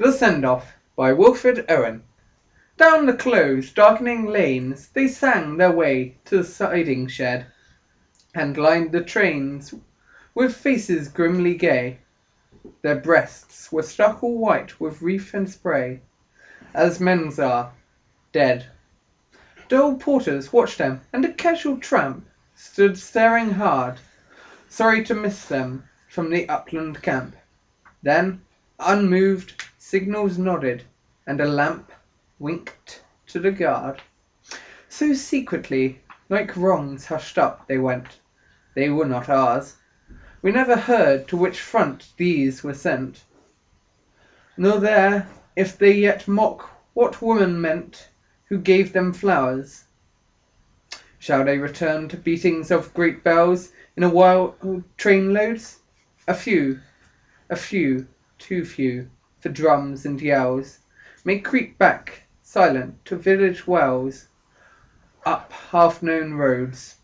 The Send-Off by Wilfred Owen. Down the close, darkening lanes, they sang their way to the siding shed, and lined the trains with faces grimly gay. Their breasts were stuck all white with reef and spray, as men's are, dead. Dull porters watched them, and a casual tramp stood staring hard, sorry to miss them from the upland camp. Then, unmoved, signals nodded, and a lamp winked to the guard. So secretly, like wrongs hushed up, they went. They were not ours. We never heard to which front these were sent, nor there, if they yet mock what woman meant who gave them flowers. Shall they return to beatings of great bells in a wild train loads? A few, too few, for drums and yells, may creep back, silent, to village wells, up half-known roads,